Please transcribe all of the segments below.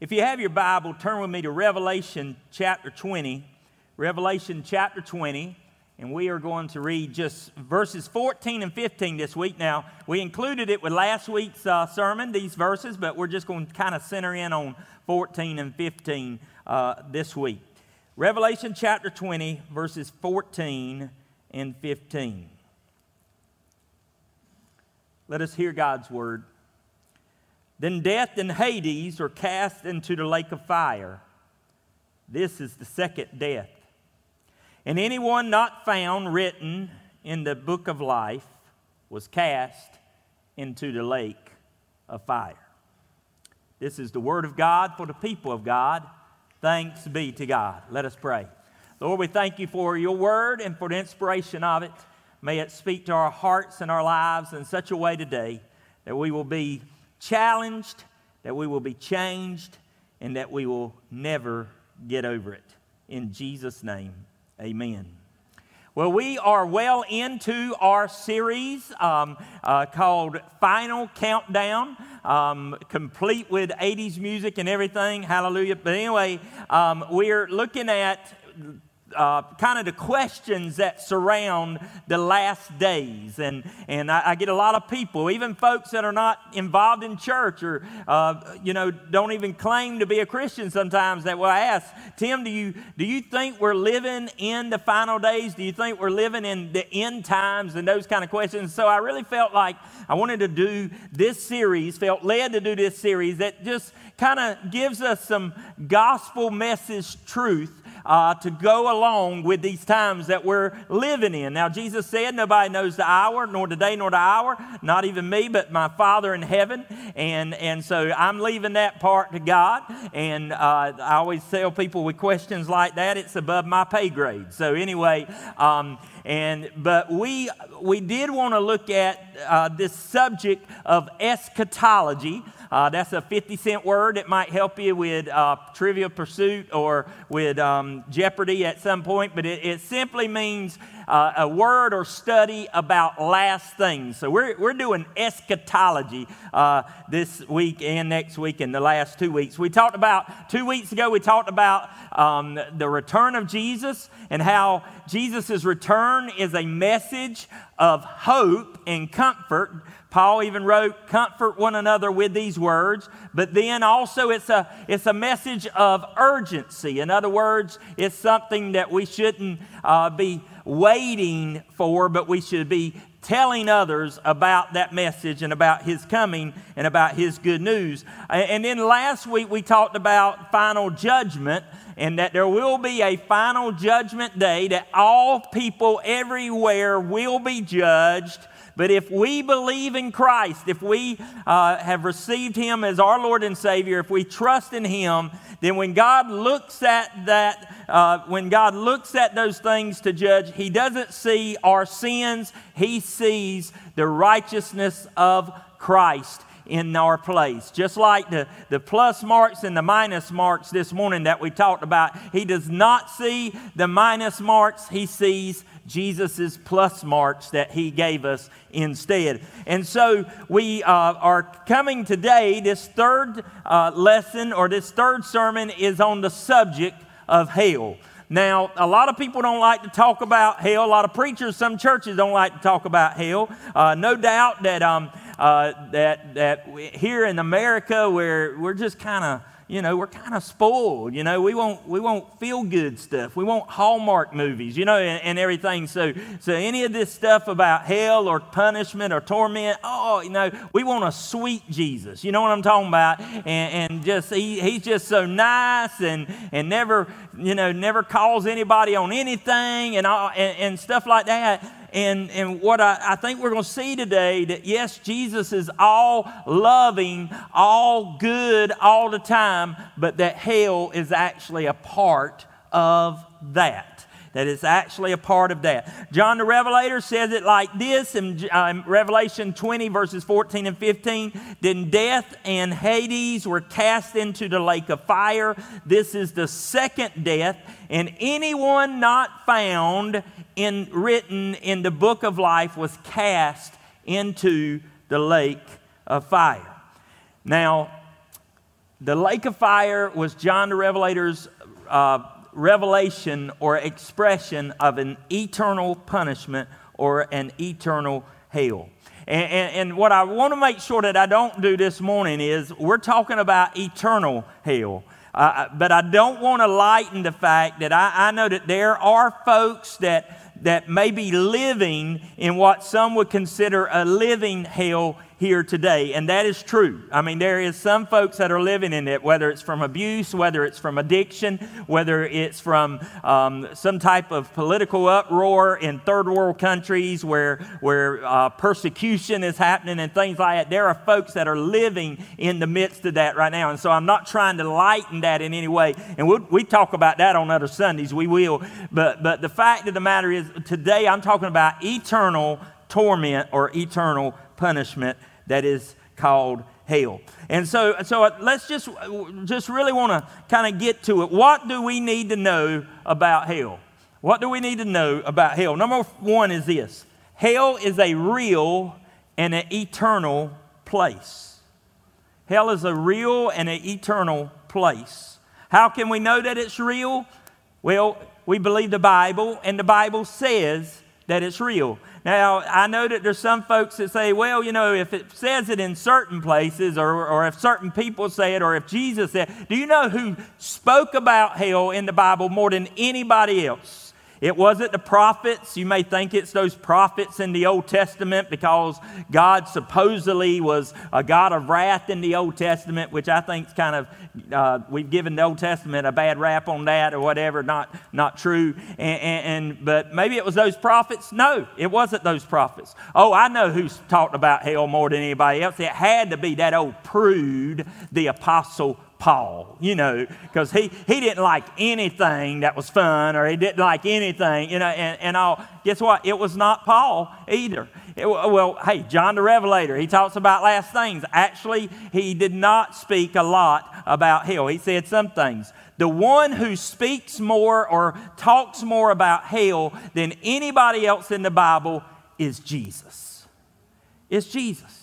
If you have your Bible, turn with me to Revelation chapter 20. Revelation chapter 20. And we are going to read just verses 14 and 15 this week. Now, we included it with last week's sermon, these verses, but we're just going to kind of center in on 14 and 15 this week. Revelation chapter 20, verses 14 and 15. Let us hear God's word. Then death and Hades were cast into the lake of fire. This is the second death. And anyone not found written in the book of life was cast into the lake of fire. This is the word of God for the people of God. Thanks be to God. Let us pray. Lord, we thank you for your word and for the inspiration of it. May it speak to our hearts and our lives in such a way today that we will be challenged, that we will be changed, and that we will never get over it. In Jesus' name. Amen. Well, we are well into our series called Final Countdown, complete with 80s music and everything. Hallelujah. But anyway, we're looking at kind of the questions that surround the last days. And I get a lot of people, even folks that are not involved in church or, don't even claim to be a Christian sometimes, that will ask, Tim, do you think we're living in the final days? Do you think we're living in the end times and those kind of questions? So I really felt like I wanted to do this series, felt led to do this series that just kind of gives us some gospel message truth to go along with these times that we're living in. Now, Jesus said, nobody knows the hour, nor the day, nor the hour, not even me, but my Father in heaven. And so I'm leaving that part to God. And I always tell people with questions like that, it's above my pay grade. So anyway, but we did want to look at this subject of eschatology. That's a 50-cent word that might help you with Trivial Pursuit or with Jeopardy at some point, but it simply means a word or study about last things. So we're doing eschatology this week and next week and the last 2 weeks. We talked about, 2 weeks ago, we talked about the return of Jesus and how Jesus' return is a message of hope and comfort. Paul even wrote, comfort one another with these words. But then also it's a message of urgency. In other words, it's something that we shouldn't be waiting for, but we should be telling others about that message and about his coming and about his good news. And then last week we talked about final judgment and that there will be a final judgment day that all people everywhere will be judged. But if we believe in Christ, if we have received him as our Lord and Savior, if we trust in him, then when God looks at that, when God looks at those things to judge, he doesn't see our sins. He sees the righteousness of Christ in our place. Just like the plus marks and the minus marks this morning that we talked about, he does not see the minus marks. He sees Jesus' plus marks that he gave us instead. And so we are coming today, this third lesson or this third sermon is on the subject of hell. Now, a lot of people don't like to talk about hell. A lot of preachers, some churches don't like to talk about hell. No doubt that here in America where we're just kind of, we're kind of spoiled. We want feel-good stuff. We want Hallmark movies, and everything. So any of this stuff about hell or punishment or torment, we want a sweet Jesus. You know what I'm talking about? And just he's just so nice and never calls anybody on anything and stuff like that. And what I think we're going to see today, that yes, Jesus is all loving, all good, all the time, but that hell is actually a part of that. That it's actually a part of that. John the Revelator says it like this in Revelation 20, verses 14 and 15. Then death and Hades were cast into the lake of fire. This is the second death. And anyone not found written in the book of life was cast into the lake of fire. Now, The lake of fire was John the Revelator's revelation or expression of an eternal punishment or an eternal hell. And what I want to make sure that I don't do this morning is we're talking about eternal hell. But I don't want to lighten the fact that I know that there are folks that may be living in what some would consider a living hell here today, and that is true. I mean, there is some folks that are living in it, whether it's from abuse, whether it's from addiction, whether it's from some type of political uproar in third world countries where persecution is happening and things like that. There are folks that are living in the midst of that right now, and so I'm not trying to lighten that in any way, and we talk about that on other Sundays, we will, but the fact of the matter is today I'm talking about eternal torment or eternal punishment that is called hell. And so let's just really want to kind of get to it. What do we need to know about hell? What do we need to know about hell? Number one is this. Hell is a real and an eternal place. Hell is a real and an eternal place. How can we know that it's real? Well, we believe the Bible, and the Bible says that it's real. Now, I know that there's some folks that say, well, you know, if it says it in certain places or if certain people say it or if Jesus said it. Do you know who spoke about hell in the Bible more than anybody else? It wasn't the prophets. You may think it's those prophets in the Old Testament because God supposedly was a God of wrath in the Old Testament, which I think is kind of, we've given the Old Testament a bad rap on that or whatever, not true. But maybe it was those prophets. No, it wasn't those prophets. Oh, I know who's talked about hell more than anybody else. It had to be that old prude, the Apostle Paul, you know, because he didn't like anything that was fun, or he didn't like anything, you know, and all. Guess what? It was not Paul either. John the Revelator, he talks about last things. Actually, he did not speak a lot about hell. He said some things. The one who speaks more or talks more about hell than anybody else in the Bible is Jesus. It's Jesus.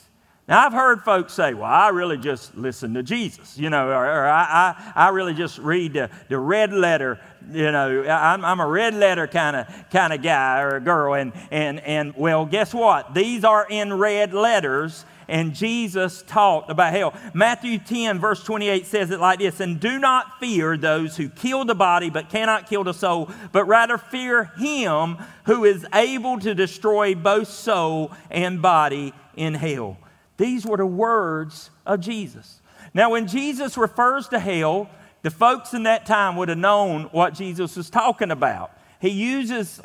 Now, I've heard folks say, well, I really just listen to Jesus, you know, or I really just read the red letter, you know, I'm a red letter kind of guy or girl. And well, guess what? These are in red letters, and Jesus talked about hell. Matthew 10, verse 28 says it like this, "And do not fear those who kill the body but cannot kill the soul, but rather fear him who is able to destroy both soul and body in hell." These were the words of Jesus. Now, when Jesus refers to hell, the folks in that time would have known what Jesus was talking about. He uses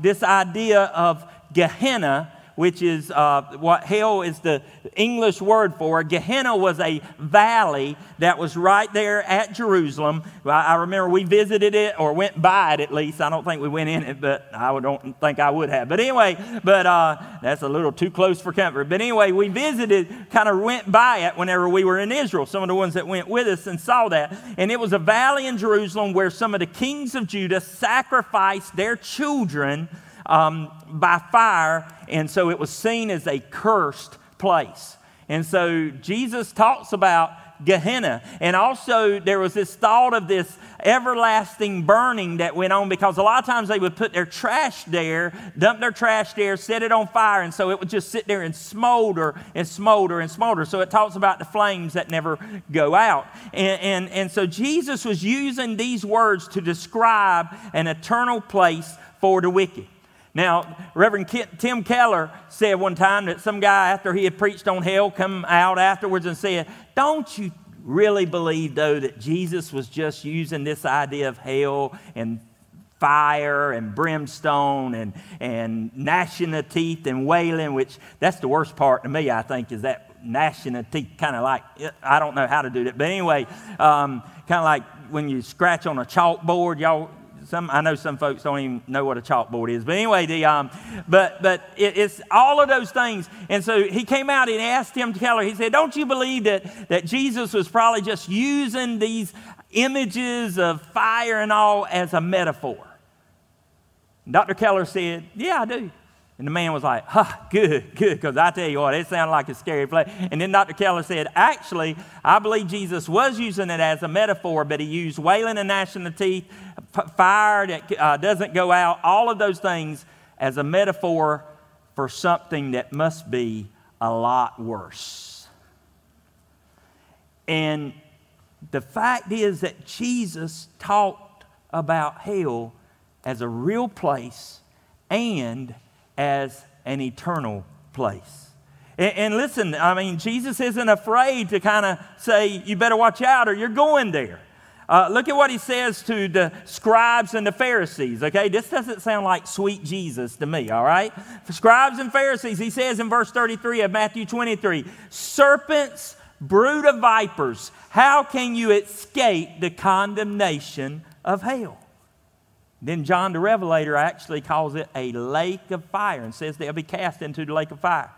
this idea of Gehenna, which is what hell is the English word for. Gehenna was a valley that was right there at Jerusalem. I remember we visited it, or went by it at least. I don't think we went in it, but I don't think I would have. But anyway, that's a little too close for comfort. But anyway, we visited, kind of went by it whenever we were in Israel, some of the ones that went with us and saw that. And it was a valley in Jerusalem where some of the kings of Judah sacrificed their children by fire, and so it was seen as a cursed place. And so Jesus talks about Gehenna. And also there was this thought of this everlasting burning that went on, because a lot of times they would put their trash there, dump their trash there, set it on fire, and so it would just sit there and smolder and smolder and smolder. So it talks about the flames that never go out. And so Jesus was using these words to describe an eternal place for the wicked. Now, Reverend Tim Keller said one time that some guy, after he had preached on hell, come out afterwards and said, "Don't you really believe, though, that Jesus was just using this idea of hell and fire and brimstone and gnashing of teeth and wailing," which that's the worst part to me, I think, is that gnashing of teeth, kind of like, I don't know how to do that. But anyway, kind of like when you scratch on a chalkboard, y'all. I know some folks don't even know what a chalkboard is, but anyway, it's all of those things. And so he came out and asked Tim Keller. He said, "Don't you believe that Jesus was probably just using these images of fire and all as a metaphor?" And Dr. Keller said, "Yeah, I do." And the man was like, good, because I tell you what, it sounded like a scary place. And then Dr. Keller said, actually, I believe Jesus was using it as a metaphor, but he used wailing and gnashing of teeth, fire that doesn't go out, all of those things as a metaphor for something that must be a lot worse. And the fact is that Jesus talked about hell as a real place and as an eternal place. And listen, I mean, Jesus isn't afraid to kind of say, you better watch out or you're going there. Look at what he says to the scribes and the Pharisees, okay? This doesn't sound like sweet Jesus to me, all right? For scribes and Pharisees, he says in verse 33 of Matthew 23, serpents, brood of vipers, how can you escape the condemnation of hell? Then John the Revelator actually calls it a lake of fire and says they'll be cast into the lake of fire.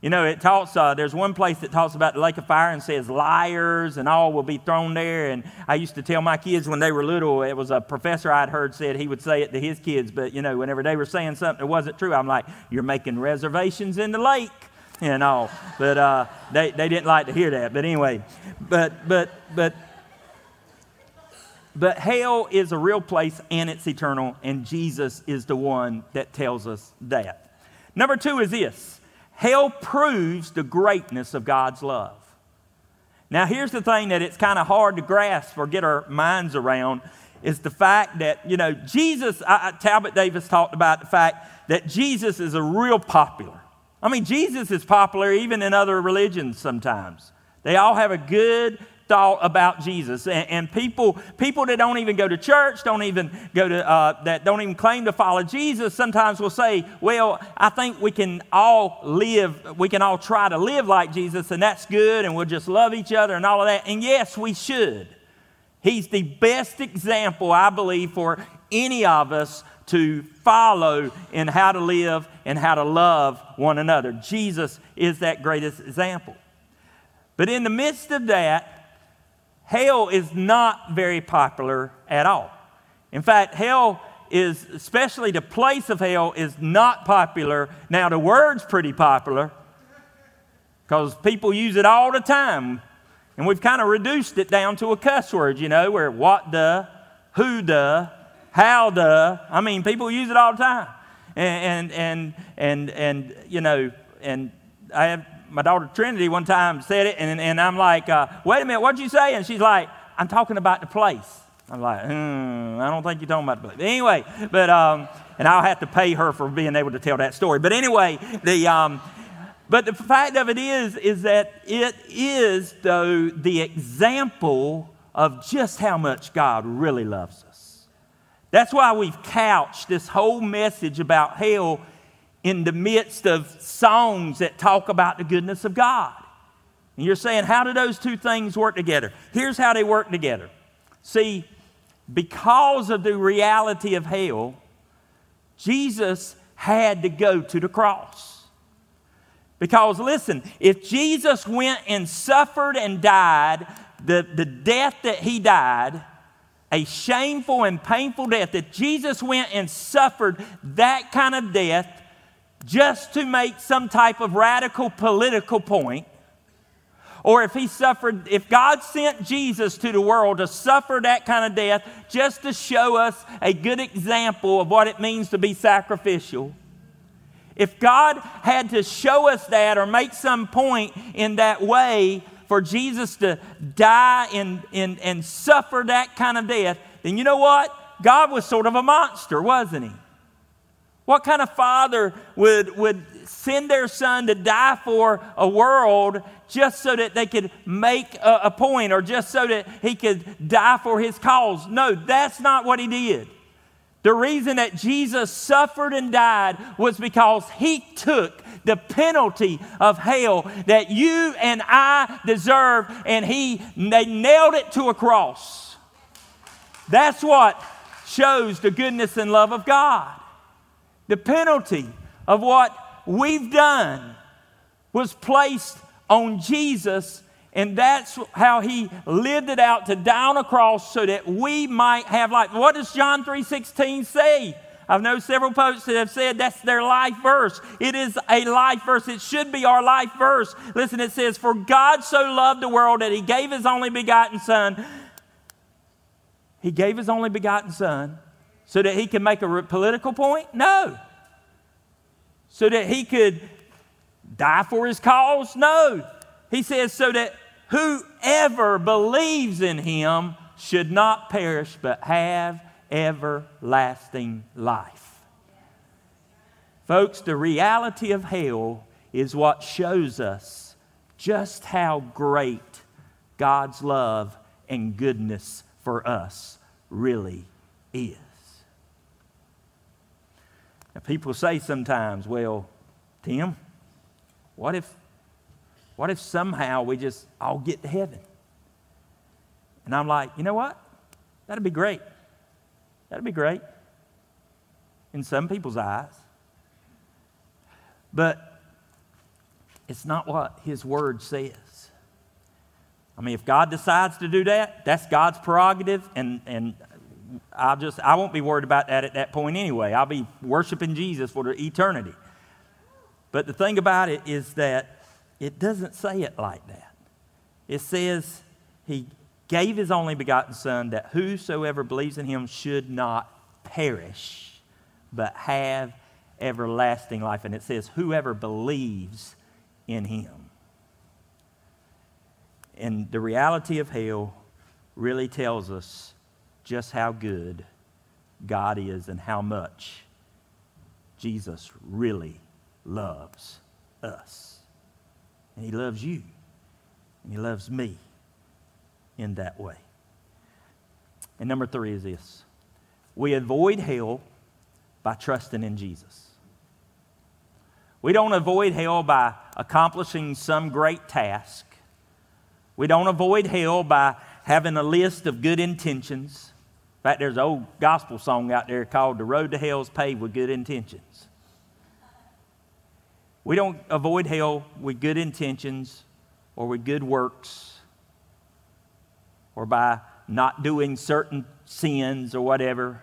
You know, it talks, there's one place that talks about the lake of fire and says liars and all will be thrown there. And I used to tell my kids when they were little, it was a professor I'd heard said he would say it to his kids. But, you know, whenever they were saying something that wasn't true, I'm like, you're making reservations in the lake and all. But they didn't like to hear that. But anyway, but hell is a real place and it's eternal, and Jesus is the one that tells us that. Number two is this. Hell proves the greatness of God's love. Now, here's the thing that it's kind of hard to grasp or get our minds around is the fact that, you know, Jesus, Talbot Davis talked about the fact that Jesus is a real popular. I mean, Jesus is popular even in other religions sometimes. They all have a good thought about Jesus, and people that don't even go to church, don't even go to that don't even claim to follow Jesus, sometimes will say, "Well, I think we can all try to live like Jesus, and that's good, and we'll just love each other and all of that." And yes, we should. He's the best example, I believe, for any of us to follow in how to live and how to love one another. Jesus is that greatest example. But in the midst of that, hell is not very popular at all. In fact, hell is, especially the place of hell, is not popular. Now, the word's pretty popular because people use it all the time. And we've kind of reduced it down to a cuss word, you know, where what the, who the, how the. I mean, people use it all the time. And I have... my daughter Trinity one time said it, and I'm like, wait a minute, what'd you say? And she's like, I'm talking about the place. I'm like, I don't think you're talking about the place. But anyway, and I'll have to pay her for being able to tell that story. But anyway, but the fact of it is that it is, though, the example of just how much God really loves us. That's why we've couched this whole message about hell in the midst of songs that talk about the goodness of God. And you're saying, how do those two things work together? Here's how they work together. See, because of the reality of hell, Jesus had to go to the cross. Because, listen, if Jesus went and suffered and died, the death that he died, a shameful and painful death, that Jesus went and suffered that kind of death, just to make some type of radical political point, or if God sent Jesus to the world to suffer that kind of death just to show us a good example of what it means to be sacrificial, if God had to show us that or make some point in that way for Jesus to die and suffer that kind of death, then you know what? God was sort of a monster, wasn't he? What kind of father would send their son to die for a world just so that they could make a point or just so that he could die for his cause? No, that's not what he did. The reason that Jesus suffered and died was because he took the penalty of hell that you and I deserve, and they nailed it to a cross. That's what shows the goodness and love of God. The penalty of what we've done was placed on Jesus, and that's how he lived it out to die on a cross so that we might have life. What does John 3:16 say I've known several folks that have said that's their life verse. It is a life verse. It should be our life verse. Listen, it says, "For God so loved the world that He gave His only begotten Son." He gave His only begotten Son so that He could make a political point? No. So that He could die for His cause? No. He says so that whoever believes in Him should not perish but have everlasting life. Folks, the reality of hell is what shows us just how great God's love and goodness for us really is. Now, people say sometimes, "Well, Tim, what if somehow we just all get to heaven?" And I'm like, you know what? That'd be great. That'd be great in some people's eyes. But it's not what His Word says. I mean, if God decides to do that, that's God's prerogative, and I won't be worried about that at that point anyway. I'll be worshiping Jesus for eternity. But the thing about it is that it doesn't say it like that. It says He gave His only begotten Son that whosoever believes in Him should not perish, but have everlasting life. And it says whoever believes in Him. And the reality of hell really tells us just how good God is and how much Jesus really loves us. And He loves you. And He loves me in that way. And number three is this: we avoid hell by trusting in Jesus. We don't avoid hell by accomplishing some great task. We don't avoid hell by having a list of good intentions. In fact, there's an old gospel song out there called "The Road to Hell is Paved with Good Intentions." We don't avoid hell with good intentions or with good works, or by not doing certain sins or whatever,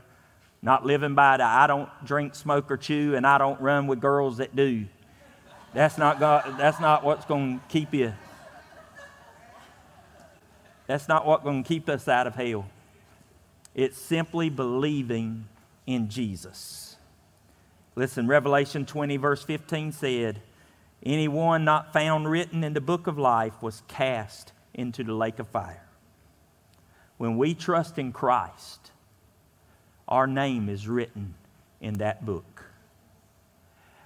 not living by the "I don't drink, smoke, or chew, and I don't run with girls that do." That's not what's going to keep you. That's not what's going to keep us out of hell. It's simply believing in Jesus. Listen, Revelation 20, verse 15 said, "Anyone not found written in the book of life was cast into the lake of fire." When we trust in Christ, our name is written in that book.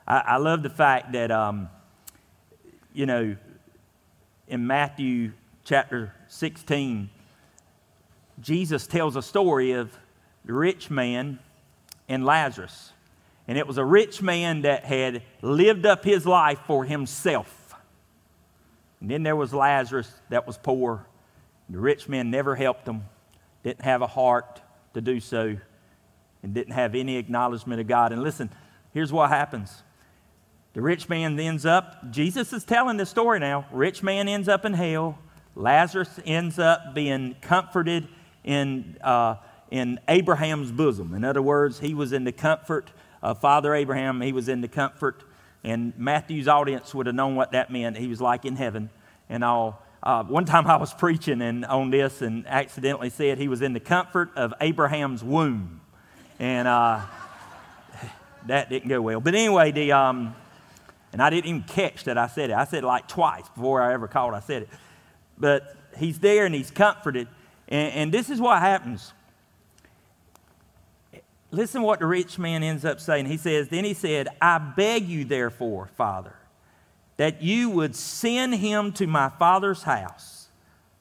I love the fact that, in Matthew chapter 16, Jesus tells a story of the rich man and Lazarus. And it was a rich man that had lived up his life for himself. And then there was Lazarus that was poor. The rich man never helped him, didn't have a heart to do so, and didn't have any acknowledgement of God. And listen, here's what happens. The rich man ends up, Jesus is telling this story now, rich man ends up in hell. Lazarus ends up being comforted in Abraham's bosom. In other words, he was in the comfort of Father Abraham. He was in the comfort, and Matthew's audience would have known what that meant. He was like in heaven and all. One time I was preaching on this and accidentally said he was in the comfort of Abraham's womb. And that didn't go well. But anyway, and I didn't even catch that I said it. I said it like twice before I ever called I said it. But he's there and he's comforted. And this is what happens. Listen what the rich man ends up saying. He says, "Then he said, I beg you therefore, Father, that you would send him to my father's house,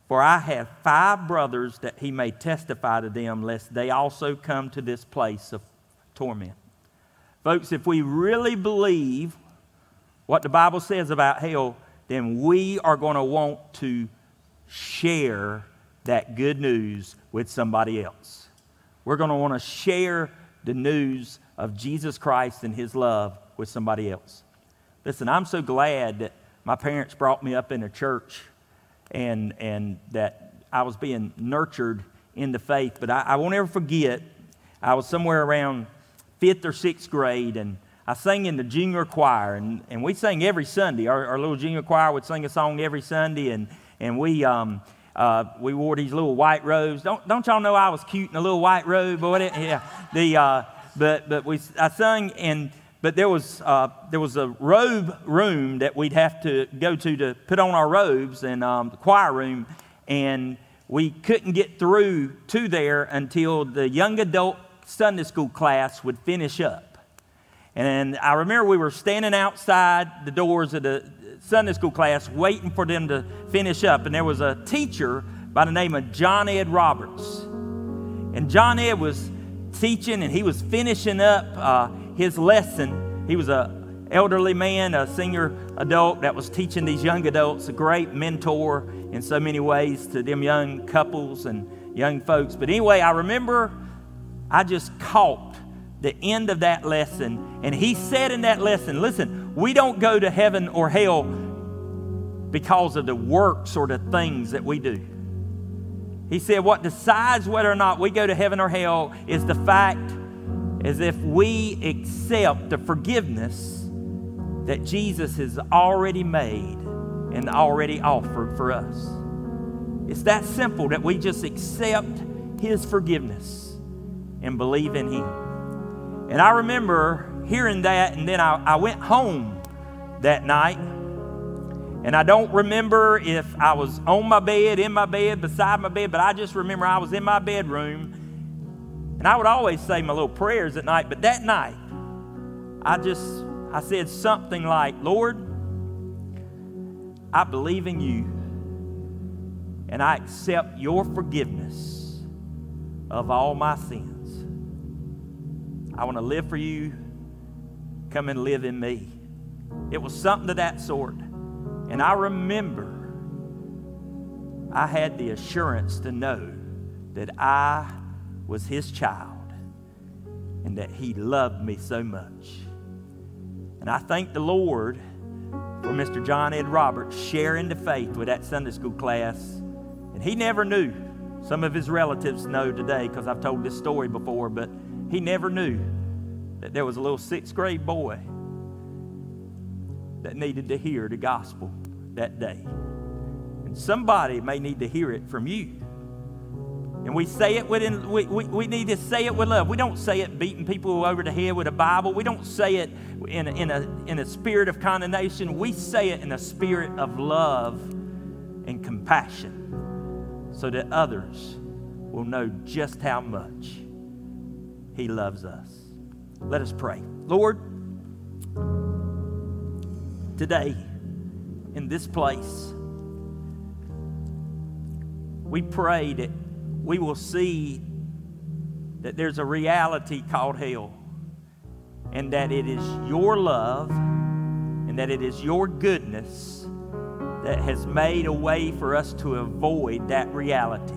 for I have 5 brothers that he may testify to them, lest they also come to this place of torment." Folks, if we really believe what the Bible says about hell, then we are going to want to share that good news with somebody else. We're going to want to share the news of Jesus Christ and His love with somebody else. Listen, I'm so glad that my parents brought me up in a church and that I was being nurtured in the faith. But I won't ever forget, I was somewhere around fifth or sixth grade, and I sang in the junior choir, and we sang every Sunday. Our little junior choir would sing a song every Sunday, and we wore these little white robes. Don't y'all know I was cute in a little white robe? But yeah, I sung, but there was a robe room that we'd have to go to put on our robes, and the choir room, and we couldn't get through to there until the young adult Sunday school class would finish up. And I remember we were standing outside the doors of the Sunday school class waiting for them to finish up. And there was a teacher by the name of John Ed Roberts. And John Ed was teaching, and he was finishing up his lesson. He was an elderly man, a senior adult that was teaching these young adults, a great mentor in so many ways to them young couples and young folks. But anyway, I remember I just caught the end of that lesson, and he said in that lesson, listen, we don't go to heaven or hell because of the works or the things that we do. He said what decides whether or not we go to heaven or hell is the fact as if we accept the forgiveness that Jesus has already made and already offered for us. It's that simple, that we just accept his forgiveness and believe in him. And I remember hearing that, and then I went home that night, and I don't remember if I was on my bed, in my bed, beside my bed, but I just remember I was in my bedroom, and I would always say my little prayers at night, but that night I said something like, Lord, I believe in you, and I accept your forgiveness of all my sins. I want to live for you. Come and live in me. It was something of that sort. And I remember I had the assurance to know that I was his child and that he loved me so much. And I thank the Lord for Mr. John Ed Roberts sharing the faith with that Sunday school class. And he never knew. Some of his relatives know today because I've told this story before, but he never knew that there was a little sixth grade boy that needed to hear the gospel that day. And somebody may need to hear it from you. And we say it we need to say it with love. We don't say it beating people over the head with a Bible. We don't say it in a spirit of condemnation. We say it in a spirit of love and compassion so that others will know just how much he loves us. Let us pray. Lord, today in this place, we pray that we will see that there's a reality called hell, and that it is your love and that it is your goodness that has made a way for us to avoid that reality.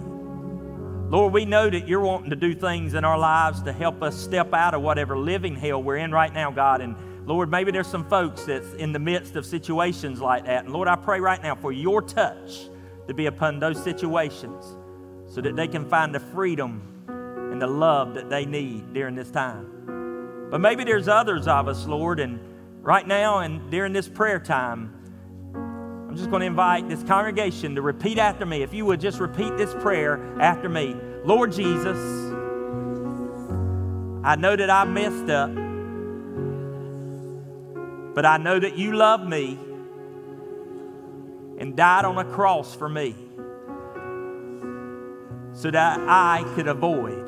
Lord, we know that you're wanting to do things in our lives to help us step out of whatever living hell we're in right now, God. And Lord, maybe there's some folks that's in the midst of situations like that. And Lord, I pray right now for your touch to be upon those situations, so that they can find the freedom and the love that they need during this time. But maybe there's others of us, Lord, and right now and during this prayer time, I'm just going to invite this congregation to repeat after me. If you would just repeat this prayer after me. Lord Jesus, I know that I messed up, but I know that you love me and died on a cross for me, so that I could avoid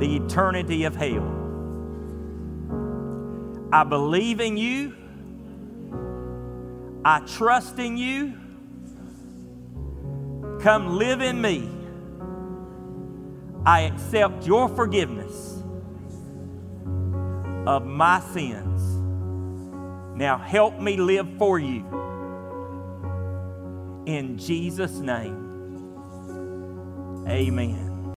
the eternity of hell. I believe in you. I trust in you. Come live in me. I accept your forgiveness of my sins. Now help me live for you. In Jesus' name. Amen.